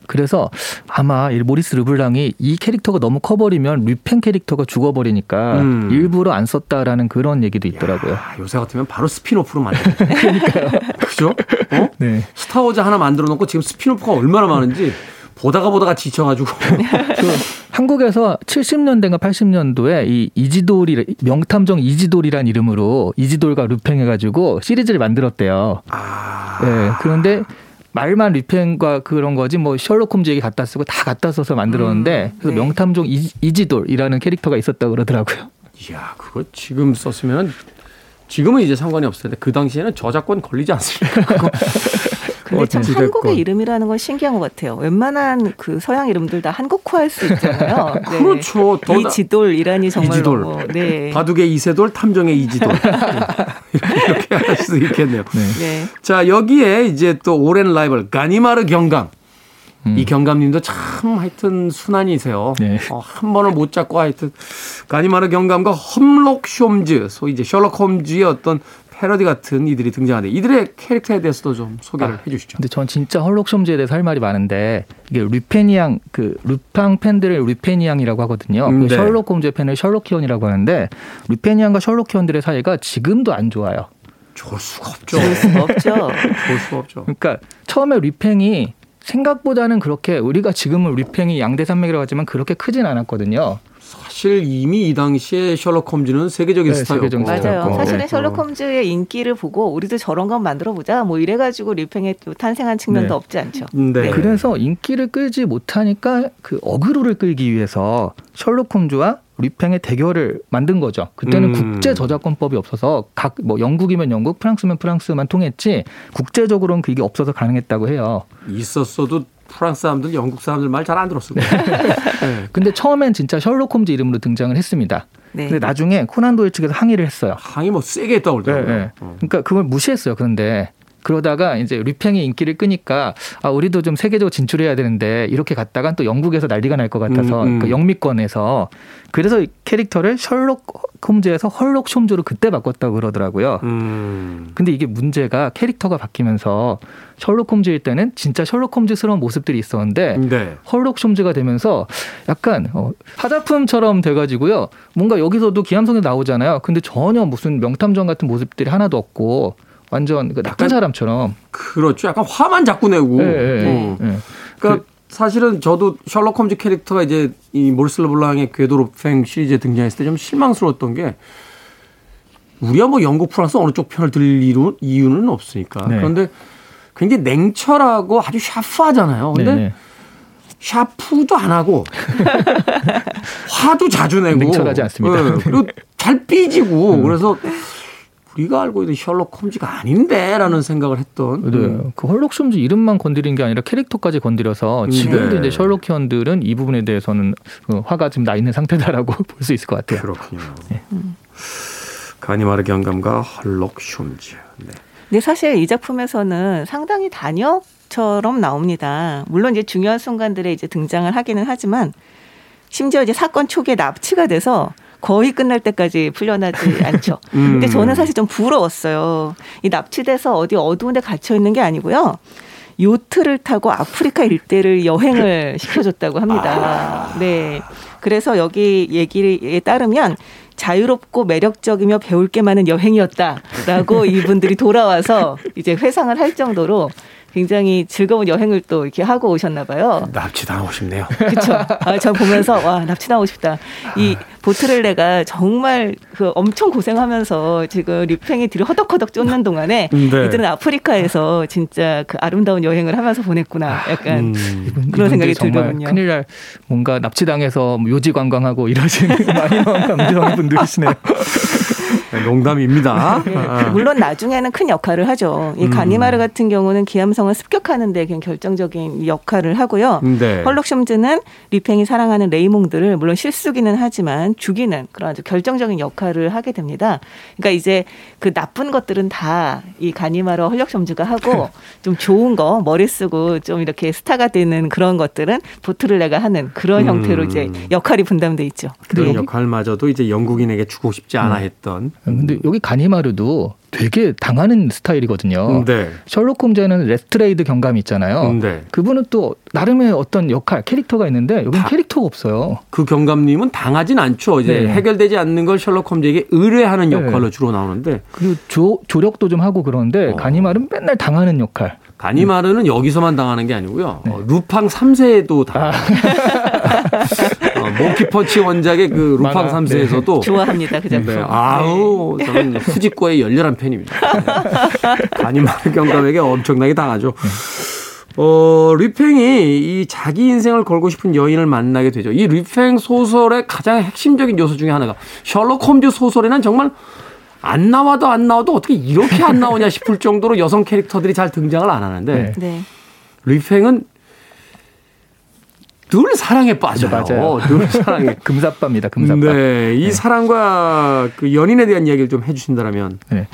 그래서 아마 모리스 르블랑이 이 캐릭터가 너무 커버리면 류팽 캐릭터가 죽어버리니까 음. 일부러 안 썼다라는 그런 얘기도 있더라고요. 야, 요새 같으면 바로 스피노프로 만들어요. 그러니까요. 그죠? 어? 네. 스타워즈 하나 만들어놓고 지금 스피노프가 얼마나 많은지 보다가 보다가 지쳐가지고. 한국에서 칠십 년대인가 팔십 년도에 이 이지돌이 명탐정 이지돌이란 이름으로 이지돌과 류팽 해가지고 시리즈를 만들었대요. 아. 네. 그런데 말만 류팽과 그런 거지 뭐 셜록 홈즈 얘기 갖다 쓰고 다 갖다 써서 만들었는데 그래서 네. 명탐정 이, 이지돌이라는 캐릭터가 있었다고 그러더라고요. 이야, 그거 지금 썼으면 지금은 이제 상관이 없을 텐데 그 당시에는 저작권 걸리지 않습니까? 근데 참 한국의 이름이라는 건 신기한 것 같아요. 웬만한 그 서양 이름들 다 한국화할 수 있잖아요. 네. 그렇죠. 이지돌이라니 정말. 이지돌. 뭐, 네. 바둑의 이세돌, 탐정의 이지돌. 이렇게 할 수도 있겠네요. 네. 네. 자, 여기에 이제 또 오랜 라이벌 가니마르 경감. 음. 이 경감님도 참 하여튼 순환이세요. 네. 어, 한 번을 못 잡고 하여튼 가니마르 경감과 험록 홈즈, 소위 이제 셜록 홈즈의 어떤 패러디 같은 이들이 등장하는데 이들의 캐릭터에 대해서도 좀 소개를 아, 해주시죠. 근데 전 진짜 셜록 홈즈에 대해서 할 말이 많은데 이게 류페니앙 그 루팡 팬들을 류페니앙이라고 하거든요. 음, 네. 셜록 홈즈의 팬을 셜록히언이라고 하는데 류페니앙과 셜록히언들의 사이가 지금도 안 좋아요. 좋을 수가 없죠. 좋을 수가 없죠. 좋을 수가 없죠. 그러니까 처음에 류팽이 생각보다는 그렇게 우리가 지금은 류팽이 양대산맥이라고 하지만 그렇게 크진 않았거든요. 사실 이미 이 당시에 셜록 홈즈는 세계적인 네, 스타였고. 맞아요. 사실은 셜록 홈즈의 인기를 보고 우리도 저런 건 만들어보자 뭐 이래가지고 류팽의 또 탄생한 측면도 네. 없지 않죠. 네. 네. 그래서 인기를 끌지 못하니까 그 어그로를 끌기 위해서 셜록 홈즈와 류팽의 대결을 만든 거죠. 그때는 음. 국제 저작권법이 없어서 각 뭐 영국이면 영국, 프랑스면 프랑스만 통했지 국제적으로는 그게 없어서 가능했다고 해요. 있었어도 프랑스 사람들, 영국 사람들 말 잘 안 들었어요. 네. 근데 처음엔 진짜 셜록 홈즈 이름으로 등장을 했습니다. 네. 근데 나중에 코난 도일 측에서 항의를 했어요. 항의 뭐 세게 했다고 그러더라고요. 네, 네. 어. 그러니까 그걸 무시했어요. 그런데 그러다가 이제 루팽이 인기를 끄니까 아, 우리도 좀 세계적으로 진출해야 되는데 이렇게 갔다간 또 영국에서 난리가 날 것 같아서 음, 음. 그러니까 영미권에서 그래서 캐릭터를 셜록 홈즈에서 헐록 홈즈로 그때 바꿨다고 그러더라고요. 음. 근데 이게 문제가 캐릭터가 바뀌면서 셜록 홈즈일 때는 진짜 셜록 홈즈스러운 모습들이 있었는데 네. 헐록 홈즈가 되면서 약간 어, 화작품처럼 돼가지고요. 뭔가 여기서도 기암성이 나오잖아요. 근데 전혀 무슨 명탐정 같은 모습들이 하나도 없고 완전 그 나쁜 사람처럼. 그렇죠. 약간 화만 자꾸 내고. 네, 네, 네. 네. 그러니까 그, 사실은 저도 셜록 홈즈 캐릭터가 이제 이 모리스 르블랑의 궤도 루팽 시리즈에 등장했을 때 좀 실망스러웠던 게 우리가 뭐 영국 프랑스 어느 쪽 편을 들릴 이유는 없으니까. 네. 그런데 굉장히 냉철하고 아주 샤프하잖아요. 근데 네, 네. 샤프도 안 하고 화도 자주 내고 냉철하지 않습니다. 네. 그리고 잘 삐지고 음. 그래서 우리가 알고 있는 셜록 홈즈가 아닌데라는 생각을 했던. 네. 음. 그 셜록 홈즈 이름만 건드린 게 아니라 캐릭터까지 건드려서 지금도 네. 이제 셜록현들은 이 부분에 대해서는 화가 지금 나 있는 상태다라고 볼 수 있을 것 같아요. 그렇군요. 네. 음. 가니마르 경감과 셜록 홈즈. 네. 근데 사실 이 작품에서는 상당히 단역처럼 나옵니다. 물론 이제 중요한 순간들에 이제 등장을 하기는 하지만 심지어 이제 사건 초기에 납치가 돼서. 거의 끝날 때까지 풀려나지 않죠. 음. 근데 저는 사실 좀 부러웠어요. 이 납치돼서 어디 어두운 데 갇혀 있는 게 아니고요. 요트를 타고 아프리카 일대를 여행을 시켜줬다고 합니다. 네. 그래서 여기 얘기에 따르면 자유롭고 매력적이며 배울 게 많은 여행이었다라고 이분들이 돌아와서 이제 회상을 할 정도로 굉장히 즐거운 여행을 또 이렇게 하고 오셨나 봐요. 납치당하고 싶네요. 그렇죠. 아, 저 보면서 와 납치당하고 싶다. 이 보트렐레가 정말 그 엄청 고생하면서 지금 류팽이 뒤를 허덕허덕 쫓는 동안에 네. 이들은 아프리카에서 진짜 그 아름다운 여행을 하면서 보냈구나. 약간 음, 그런 생각이 들더군요. 큰일 날 뭔가 납치당해서 요지관광하고 이러시는 많이 감정한 분들이시네요. 농담입니다. 네. 물론 나중에는 큰 역할을 하죠. 이 가니마르 음. 같은 경우는 기암성을 습격하는 데 그냥 결정적인 역할을 하고요. 네. 헐록 홈즈는 루팽이 사랑하는 레이몽드를 물론 실수기는 하지만 죽이는 그런 아주 결정적인 역할을 하게 됩니다. 그러니까 이제 그 나쁜 것들은 다 이 가니마르 헐록 홈즈가 하고 좀 좋은 거 머리 쓰고 좀 이렇게 스타가 되는 그런 것들은 보트를레가 하는 그런 음. 형태로 이제 역할이 분담돼 있죠. 그런 네. 역할마저도 이제 영국인에게 주고 싶지 않아 음. 했던. 근데 여기 가니마르도 되게 당하는 스타일이거든요. 네. 셜록 홈즈는 레스트레이드 경감이 있잖아요. 네. 그분은 또 나름의 어떤 역할, 캐릭터가 있는데 여기는 캐릭터가 없어요. 그 경감님은 당하진 않죠. 이제 네. 해결되지 않는 걸 셜록 홈즈에게 의뢰하는 역할로 네. 주로 나오는데 그리고 조, 조력도 좀 하고 그러는데 어. 가니마르는 맨날 당하는 역할. 가니마르는 음. 여기서만 당하는 게 아니고요. 네. 어, 루팡 삼 세에도 당합니다. 아. 어, 몽키펀치 원작의 그 루팡 만화. 삼 세에서도 네. 좋아합니다. 그 작품. 네. 아우 저는 후지코의 열렬한 팬입니다. 가니마르 경감에게 엄청나게 당하죠. 어, 루팽이 이 자기 인생을 걸고 싶은 여인을 만나게 되죠. 이 루팽 소설의 가장 핵심적인 요소 중에 하나가 셜록 홈즈 소설에는 정말 안 나와도 안 나와도 어떻게 이렇게 안 나오냐 싶을 정도로 여성 캐릭터들이 잘 등장을 안 하는데 네. 루팽은 늘 사랑에 빠져요. 맞아요. 늘 사랑에. 금사빠입니다. 금사빠. 네, 이 네. 사랑과 그 연인에 대한 이야기를 좀 해주신다면. 네.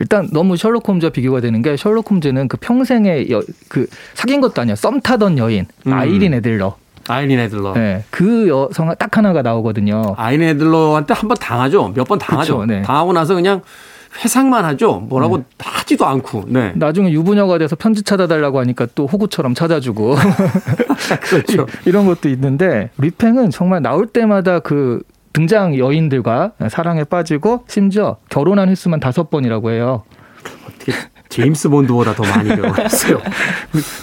일단 너무 셜록 홈즈와 비교가 되는 게 셜록 홈즈는 그 평생에 여, 그 사귄 것도 아니야. 썸 타던 여인 음. 아이린 애들러. 아이린 애들러. 네, 그 여성 딱 하나가 나오거든요. 아이린 애들러한테 한 번 당하죠. 몇 번 당하죠. 그쵸, 네. 당하고 나서 그냥 회상만 하죠. 뭐라고 네. 하지도 않고. 네. 나중에 유부녀가 돼서 편지 찾아달라고 하니까 또 호구처럼 찾아주고. 그렇죠. 이런 것도 있는데 루팽은 정말 나올 때마다 그 등장 여인들과 사랑에 빠지고 심지어 결혼한 횟수만 다섯 번이라고 해요. 어떻게 제임스 본드보다 더 많이 배웠어요.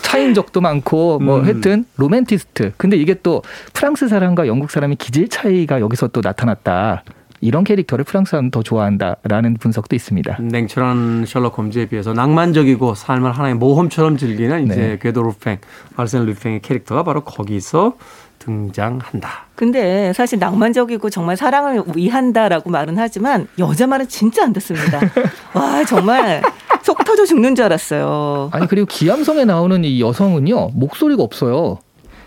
차인 적도 많고 뭐 음. 하여튼 로맨티스트. 근데 이게 또 프랑스 사람과 영국 사람의 기질 차이가 여기서 또 나타났다. 이런 캐릭터를 프랑스 사람은 더 좋아한다라는 분석도 있습니다. 냉철한 셜록 홈즈에 비해서 낭만적이고 삶을 하나의 모험처럼 즐기는 이제 네. 궤도 루팽, 아르센 루팽의 캐릭터가 바로 거기서 등장한다. 근데 사실 낭만적이고 정말 사랑을 위한다라고 말은 하지만 여자 말은 진짜 안 듣습니다. 와 정말 속 터져 죽는 줄 알았어요. 아니 그리고 기암성에 나오는 이 여성은요 목소리가 없어요.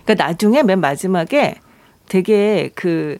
그러니까 나중에 맨 마지막에 되게 그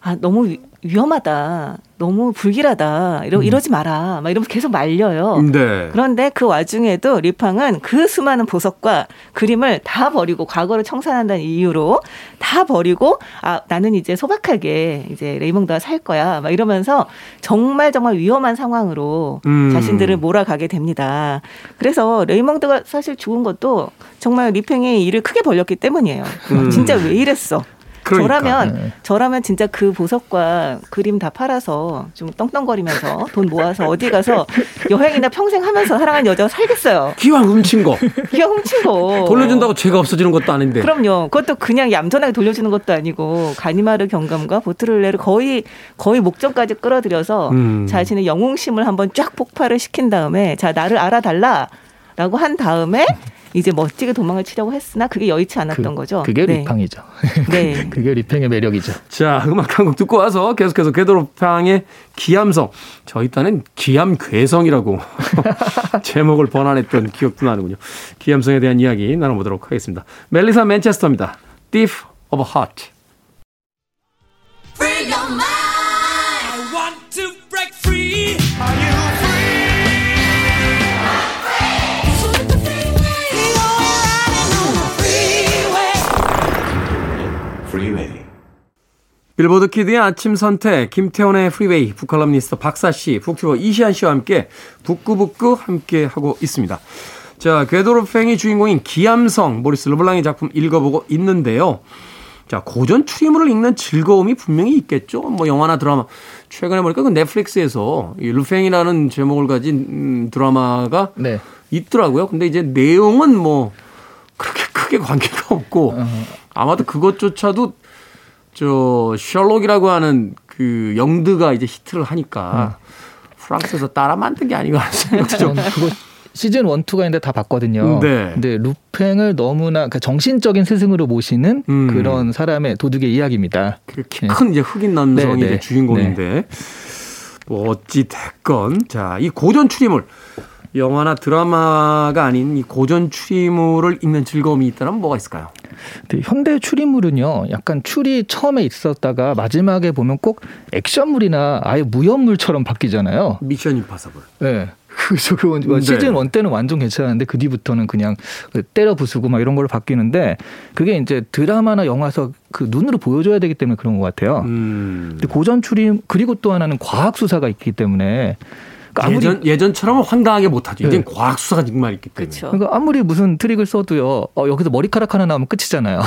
아, 너무 위험하다. 너무 불길하다. 이러, 음. 이러지 마라. 막 이러면서 계속 말려요. 네. 그런데 그 와중에도 리팡은 그 수많은 보석과 그림을 다 버리고 과거를 청산한다는 이유로 다 버리고 아, 나는 이제 소박하게 이제 레이몽드와 살 거야. 막 이러면서 정말 정말 위험한 상황으로 음. 자신들을 몰아가게 됩니다. 그래서 레이몽드가 사실 죽은 것도 정말 리팽이 일을 크게 벌렸기 때문이에요. 음. 진짜 왜 이랬어? 그러니까. 저라면 네. 저라면 진짜 그 보석과 그림 다 팔아서 좀 떵떵거리면서 돈 모아서 어디 가서 여행이나 평생 하면서 사랑한 여자가 살겠어요. 기왕 훔친 거. 기왕 훔친 거. 돌려준다고 죄가 없어지는 것도 아닌데. 그럼요. 그것도 그냥 얌전하게 돌려주는 것도 아니고 가니마르 경감과 보트를레를 거의 거의 목전까지 끌어들여서 음. 자신의 영웅심을 한번 쫙 폭발을 시킨 다음에 자 나를 알아달라라고 한 다음에 이제 멋지게 도망을 치려고 했으나 그게 여의치 않았던 그, 거죠. 그게 네. 리팡이죠. 네. 그게 리팡의 매력이죠. 자, 음악 한곡 듣고 와서 계속해서 궤도리팡의 기암성. 저희 딴엔 기암괴성이라고 제목을 번안했던 기억도 나는군요. 기암성에 대한 이야기 나눠보도록 하겠습니다. 멜리사 맨체스터입니다. Thief of a Heart. Free your mind. I want to break free. Are you 빌보드 키드의 아침 선택, 김태원의 프리웨이, 북칼럼니스트 박사씨, 북튜버 이시안씨와 함께 북구북구 함께하고 있습니다. 자, 궤도리팽이 주인공인 기암성, 모리스 르블랑의 작품 읽어보고 있는데요. 자, 고전 추리물을 읽는 즐거움이 분명히 있겠죠. 뭐 영화나 드라마, 최근에 보니까 그 넷플릭스에서 이 루팽이라는 제목을 가진 음, 드라마가 네. 있더라고요. 근데 이제 내용은 뭐 그렇게 크게 관계가 없고 아마도 그것조차도 저 셜록이라고 하는 그 영드가 이제 히트를 하니까 음. 프랑스에서 따라 만든 게 아닌가 하는 생각도 좀. 그거 시즌 일, 이가 있는데 다 봤거든요. 네. 근데 루팽을 너무나 그러니까 정신적인 스승으로 모시는 음. 그런 사람의 도둑의 이야기입니다. 그 키 큰 이제 흑인 남성이 네, 이제 네. 주인공인데 네. 뭐 어찌 됐건 자, 이 고전 추리물. 영화나 드라마가 아닌 이 고전 추리물을 읽는 즐거움이 있다면 뭐가 있을까요? 네, 현대 추리물은요. 약간 추리 처음에 있었다가 마지막에 보면 꼭 액션물이나 아예 무협물처럼 바뀌잖아요. 미션 임파서블. 네. 그래서 그 네. 시즌 일 때는 완전 괜찮았는데 그 뒤부터는 그냥 때려 부수고 막 이런 걸로 바뀌는데 그게 이제 드라마나 영화에서 그 눈으로 보여줘야 되기 때문에 그런 것 같아요. 음. 근데 고전 추리 그리고 또 하나는 과학 수사가 있기 때문에 예전, 예전처럼 황당하게 못하죠. 네. 이젠 과학수사가 정말 있기 때문에. 그쵸. 그러니까 아무리 무슨 트릭을 써도요. 어, 여기서 머리카락 하나 나오면 끝이잖아요.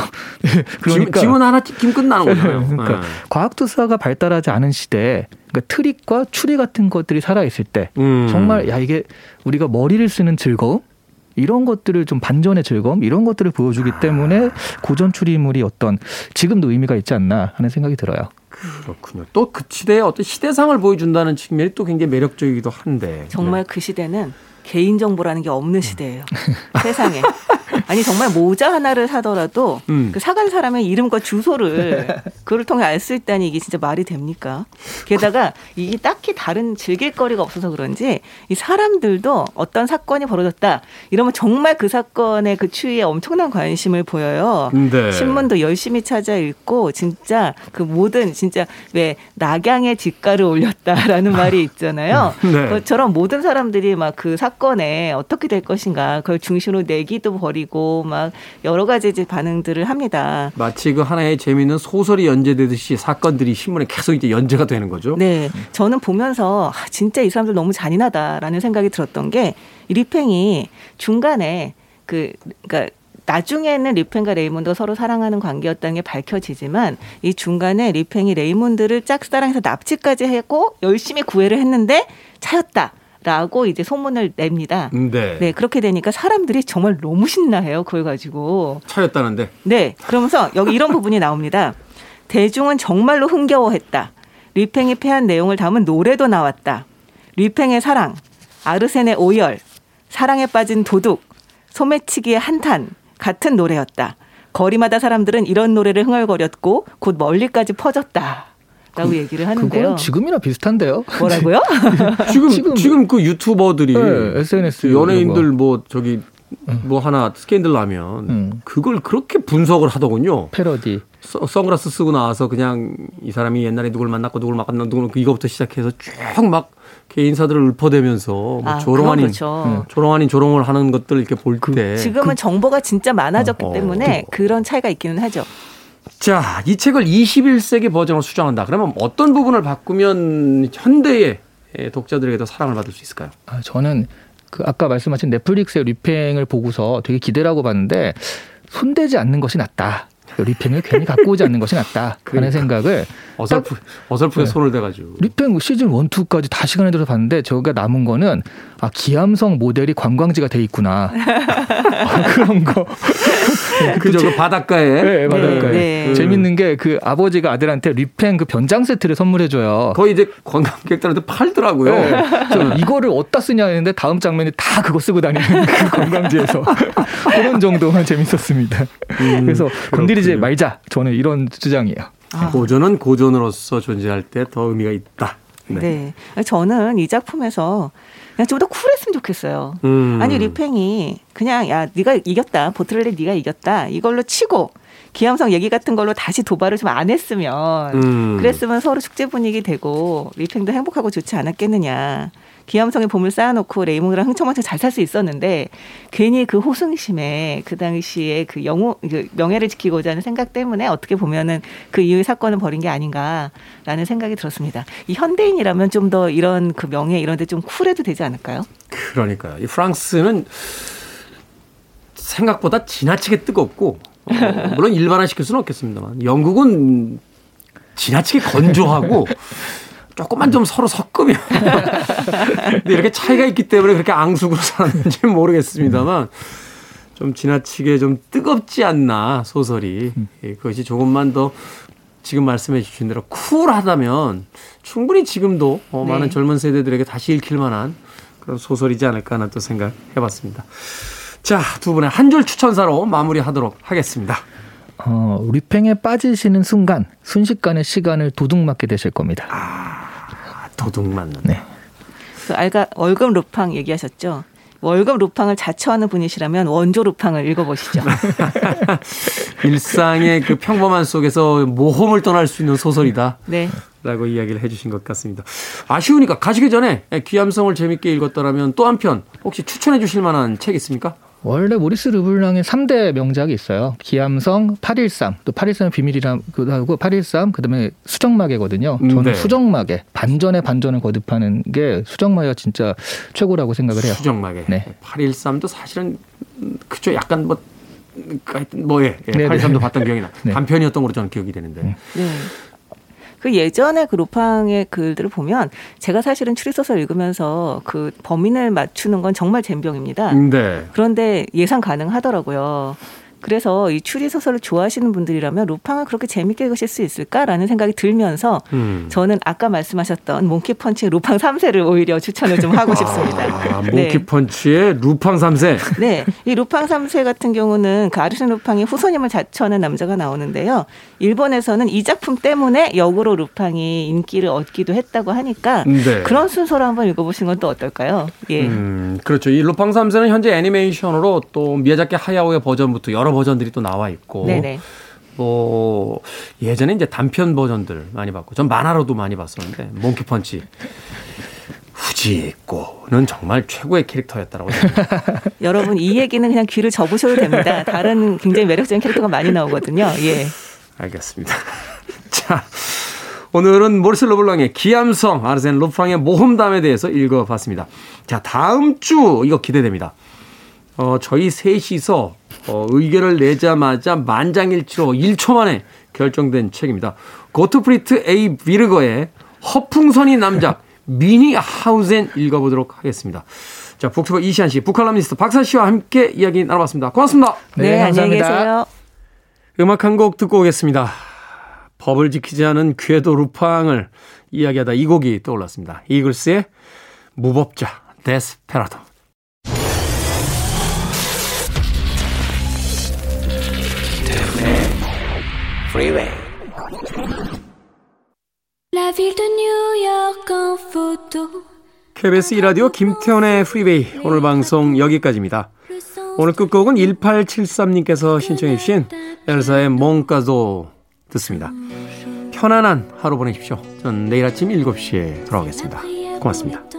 그러니까 지문 하나 찍히면 끝나는 거잖아요. 그러니까 네. 과학수사가 발달하지 않은 시대에 그러니까 트릭과 추리 같은 것들이 살아있을 때 음. 정말 야 이게 우리가 머리를 쓰는 즐거움? 이런 것들을 좀 반전의 즐거움 이런 것들을 보여주기 아. 때문에 고전 추리물이 어떤 지금도 의미가 있지 않나 하는 생각이 들어요. 그렇군요. 또 그 시대의 어떤 시대상을 보여준다는 측면이 또 굉장히 매력적이기도 한데 정말 네. 그 시대는 개인정보라는 게 없는 시대예요. 세상에. 아니 정말 모자 하나를 사더라도 음. 그 사간 사람의 이름과 주소를 그걸 통해 알 수 있다니 이게 진짜 말이 됩니까? 게다가 이게 딱히 다른 즐길 거리가 없어서 그런지 이 사람들도 어떤 사건이 벌어졌다 이러면 정말 그 사건의 그 추이에 엄청난 관심을 보여요. 네. 신문도 열심히 찾아 읽고 진짜 그 모든 진짜 왜 낙양의 집가를 올렸다라는 말이 있잖아요. 네. 그것처럼 모든 사람들이 막 그 사건에 어떻게 될 것인가 그걸 중심으로 내기도 벌이고 막 여러 가지 반응들을 합니다. 마치 그 하나의 재미있는 소설이 연재되듯이 사건들이 신문에 계속 이제 연재가 되는 거죠. 네, 저는 보면서 아, 진짜 이 사람들 너무 잔인하다라는 생각이 들었던 게 이 리팽이 중간에 그 그러니까. 나중에는 리팽과 레이몬드가 서로 사랑하는 관계였다는 게 밝혀지지만 이 중간에 리팽이 레이몬드를 짝사랑해서 납치까지 했고 열심히 구애를 했는데 차였다. 라고 이제 소문을 냅니다. 네. 네. 그렇게 되니까 사람들이 정말 너무 신나해요. 그걸 가지고. 차였다는데. 네. 그러면서 여기 이런 부분이 나옵니다. 대중은 정말로 흥겨워했다. 리팽이 패한 내용을 담은 노래도 나왔다. 리팽의 사랑, 아르센의 오열, 사랑에 빠진 도둑, 소매치기의 한탄 같은 노래였다. 거리마다 사람들은 이런 노래를 흥얼거렸고 곧 멀리까지 퍼졌다. 라고 얘기를 하는데요. 그건 지금이나 비슷한데요. 뭐라고요? 지금, 지금 지금 그 유튜버들이 네, 에스엔에스 연예인들 뭐 저기 뭐 하나 스캔들 나면 음. 그걸 그렇게 분석을 하더군요. 패러디. 서, 선글라스 쓰고 나와서 그냥 이 사람이 옛날에 누굴 만났고 누굴 만났고 누굴 이거부터 시작해서 쭉 막 인사들을 읊어대면서 뭐 아, 조롱 아닌 그렇죠. 음, 조롱 아닌 조롱을 하는 것들 이렇게 볼 때 지금은 그, 정보가 진짜 많아졌기 어, 때문에 어, 그런 차이가 있기는 하죠. 자, 이 책을 이십일 세기 버전으로 수정한다. 그러면 어떤 부분을 바꾸면 현대의 독자들에게 더 사랑을 받을 수 있을까요? 아, 저는 그 아까 말씀하신 넷플릭스의 리팽을 보고서 되게 기대라고 봤는데 손대지 않는 것이 낫다. 리팽을 괜히 갖고 오지 않는 것이 낫다 그러니까. 하는 생각을 어설프, 어설프게 네. 손을 대가지고 리팽 시즌 일, 이까지 다 시간을 들어서 봤는데 제가 남은 거는 아 기암성 모델이 관광지가 돼 있구나 아, 그런 거 네, 그죠 그 바닷가에 네 바닷가에 네. 네. 재밌는 게 그 아버지가 아들한테 리팽 그 변장 세트를 선물해줘요 거의 이제 관광객들한테 팔더라고요 네. 이거를 어디다 쓰냐 했는데 다음 장면이 다 그거 쓰고 다니는 그 관광지에서 그런 정도만 재밌었습니다 음, 그래서 건드리 이제 말자. 저는 이런 주장이에요. 아. 고전은 고전으로서 존재할 때 더 의미가 있다. 네. 네, 저는 이 작품에서 그냥 좀 더 쿨했으면 좋겠어요. 음. 아니 리팽이 그냥 야 네가 이겼다. 보트렐레 네가 이겼다. 이걸로 치고 기암성 얘기 같은 걸로 다시 도발을 좀 안 했으면 음. 그랬으면 서로 축제 분위기 되고 리팽도 행복하고 좋지 않았겠느냐. 기암성의 봄을 쌓아놓고 레이몽이랑 흥청망청 잘 살 수 있었는데 괜히 그 호승심에 그 당시에 그 영우 그 명예를 지키고자 하는 생각 때문에 어떻게 보면은 그 이후의 사건을 벌인 게 아닌가라는 생각이 들었습니다. 이 현대인이라면 좀 더 이런 그 명예 이런 데 좀 쿨해도 되지 않을까요? 그러니까요. 이 프랑스는 생각보다 지나치게 뜨겁고 어, 물론 일반화시킬 수는 없겠습니다만 영국은 지나치게 건조하고. 조금만 좀 서로 섞으면 근데 이렇게 차이가 있기 때문에 그렇게 앙숙으로 살았는지 모르겠습니다만 좀 지나치게 좀 뜨겁지 않나 소설이 그것이 조금만 더 지금 말씀해 주신 대로 쿨하다면 충분히 지금도 어, 많은 네. 젊은 세대들에게 다시 읽힐 만한 그런 소설이지 않을까 하는 또 생각해봤습니다. 자, 두 분의 한 줄 추천사로 마무리하도록 하겠습니다. 어, 리팽에 빠지시는 순간 순식간에 시간을 도둑맞게 되실 겁니다. 아. 도둑맞는다. 네. 그 알가 월급 루팡 얘기하셨죠. 월급 루팡을 자처하는 분이시라면 원조 루팡을 읽어보시죠. 일상의 그 평범함 속에서 모험을 떠날 수 있는 소설이다. 네. 라고 이야기를 해주신 것 같습니다. 아쉬우니까 가시기 전에 귀암성을 재밌게 읽었다라면 또 한편 혹시 추천해 주실 만한 책 있습니까? 원래 모리스 르블랑의 삼 대 명작이 있어요. 기암성, 팔백십삼, 또 팔백십삼의 비밀이라고 하고 팔백십삼, 그다음에 수정마개거든요. 저는 네. 수정마개, 반전에 반전을 거듭하는 게 수정마개가 진짜 최고라고 생각을 해요. 수정마개. 네. 팔백십삼도 사실은 그쵸 약간 뭐 하여튼 뭐예. 예, 팔백십삼도 봤던 기억이 나. 네. 단편이었던 걸로 저는 기억이 되는데. 네. 네. 그 예전에 그 루팡의 글들을 보면 제가 사실은 추리소설 읽으면서 그 범인을 맞추는 건 정말 젬병입니다. 네. 그런데 예상 가능하더라고요. 그래서 이 추리소설을 좋아하시는 분들이라면 루팡을 그렇게 재밌게 읽으실 수 있을까라는 생각이 들면서 음. 저는 아까 말씀하셨던 몽키펀치의 루팡 삼 세를 오히려 추천을 좀 하고 싶습니다. 아, 몽키펀치의 네. 루팡 삼 세. 네. 이 루팡 삼 세 같은 경우는 그 아르센 루팡의 후손임을 자처하는 남자가 나오는데요. 일본에서는 이 작품 때문에 역으로 루팡이 인기를 얻기도 했다고 하니까 네. 그런 순서로 한번 읽어보시는 건 또 어떨까요? 예. 음, 그렇죠. 이 루팡 삼 세는 현재 애니메이션으로 또 미야자키 하야오의 버전부터 여러 버전들이 또 나와 있고 네네. 뭐 예전에 이제 단편 버전들 많이 봤고 전 만화로도 많이 봤었는데 몽키펀치 후지코는 정말 최고의 캐릭터였다라고 생각합니다. 여러분 이 얘기는 그냥 귀를 접으셔도 됩니다. 다른 굉장히 매력적인 캐릭터가 많이 나오거든요. 예. 알겠습니다. 자, 오늘은 모리스 르블랑의 기암성, 아르센 루팡의 모험담에 대해서 읽어봤습니다. 자, 다음 주 이거 기대됩니다. 어, 저희 셋이서 어, 의견을 내자마자 만장일치로 일 초 만에 결정된 책입니다. 고트프리트 A. 비르거의 허풍선이 남작 미니하우젠 읽어보도록 하겠습니다. 자, 북튜버 이시안 씨, 북칼럼니스트 박사 씨와 함께 이야기 나눠봤습니다. 고맙습니다. 네, 네 안녕히 계세요. 음악 한 곡 듣고 오겠습니다. 법을 지키지 않은 궤도 루팡을 이야기하다 이 곡이 떠올랐습니다. 이글스의 무법자 데스페라도. Freeway. 케이비에스 이 라디오 김태원의 프리웨이 오늘 방송 여기까지입니다. 오늘 끝곡은 일팔칠삼 님께서 신청해 주신 엘사의 몽카조 듣습니다. 편안한 하루 보내십시오. 전 내일 아침 일곱 시에 돌아오겠습니다. 고맙습니다.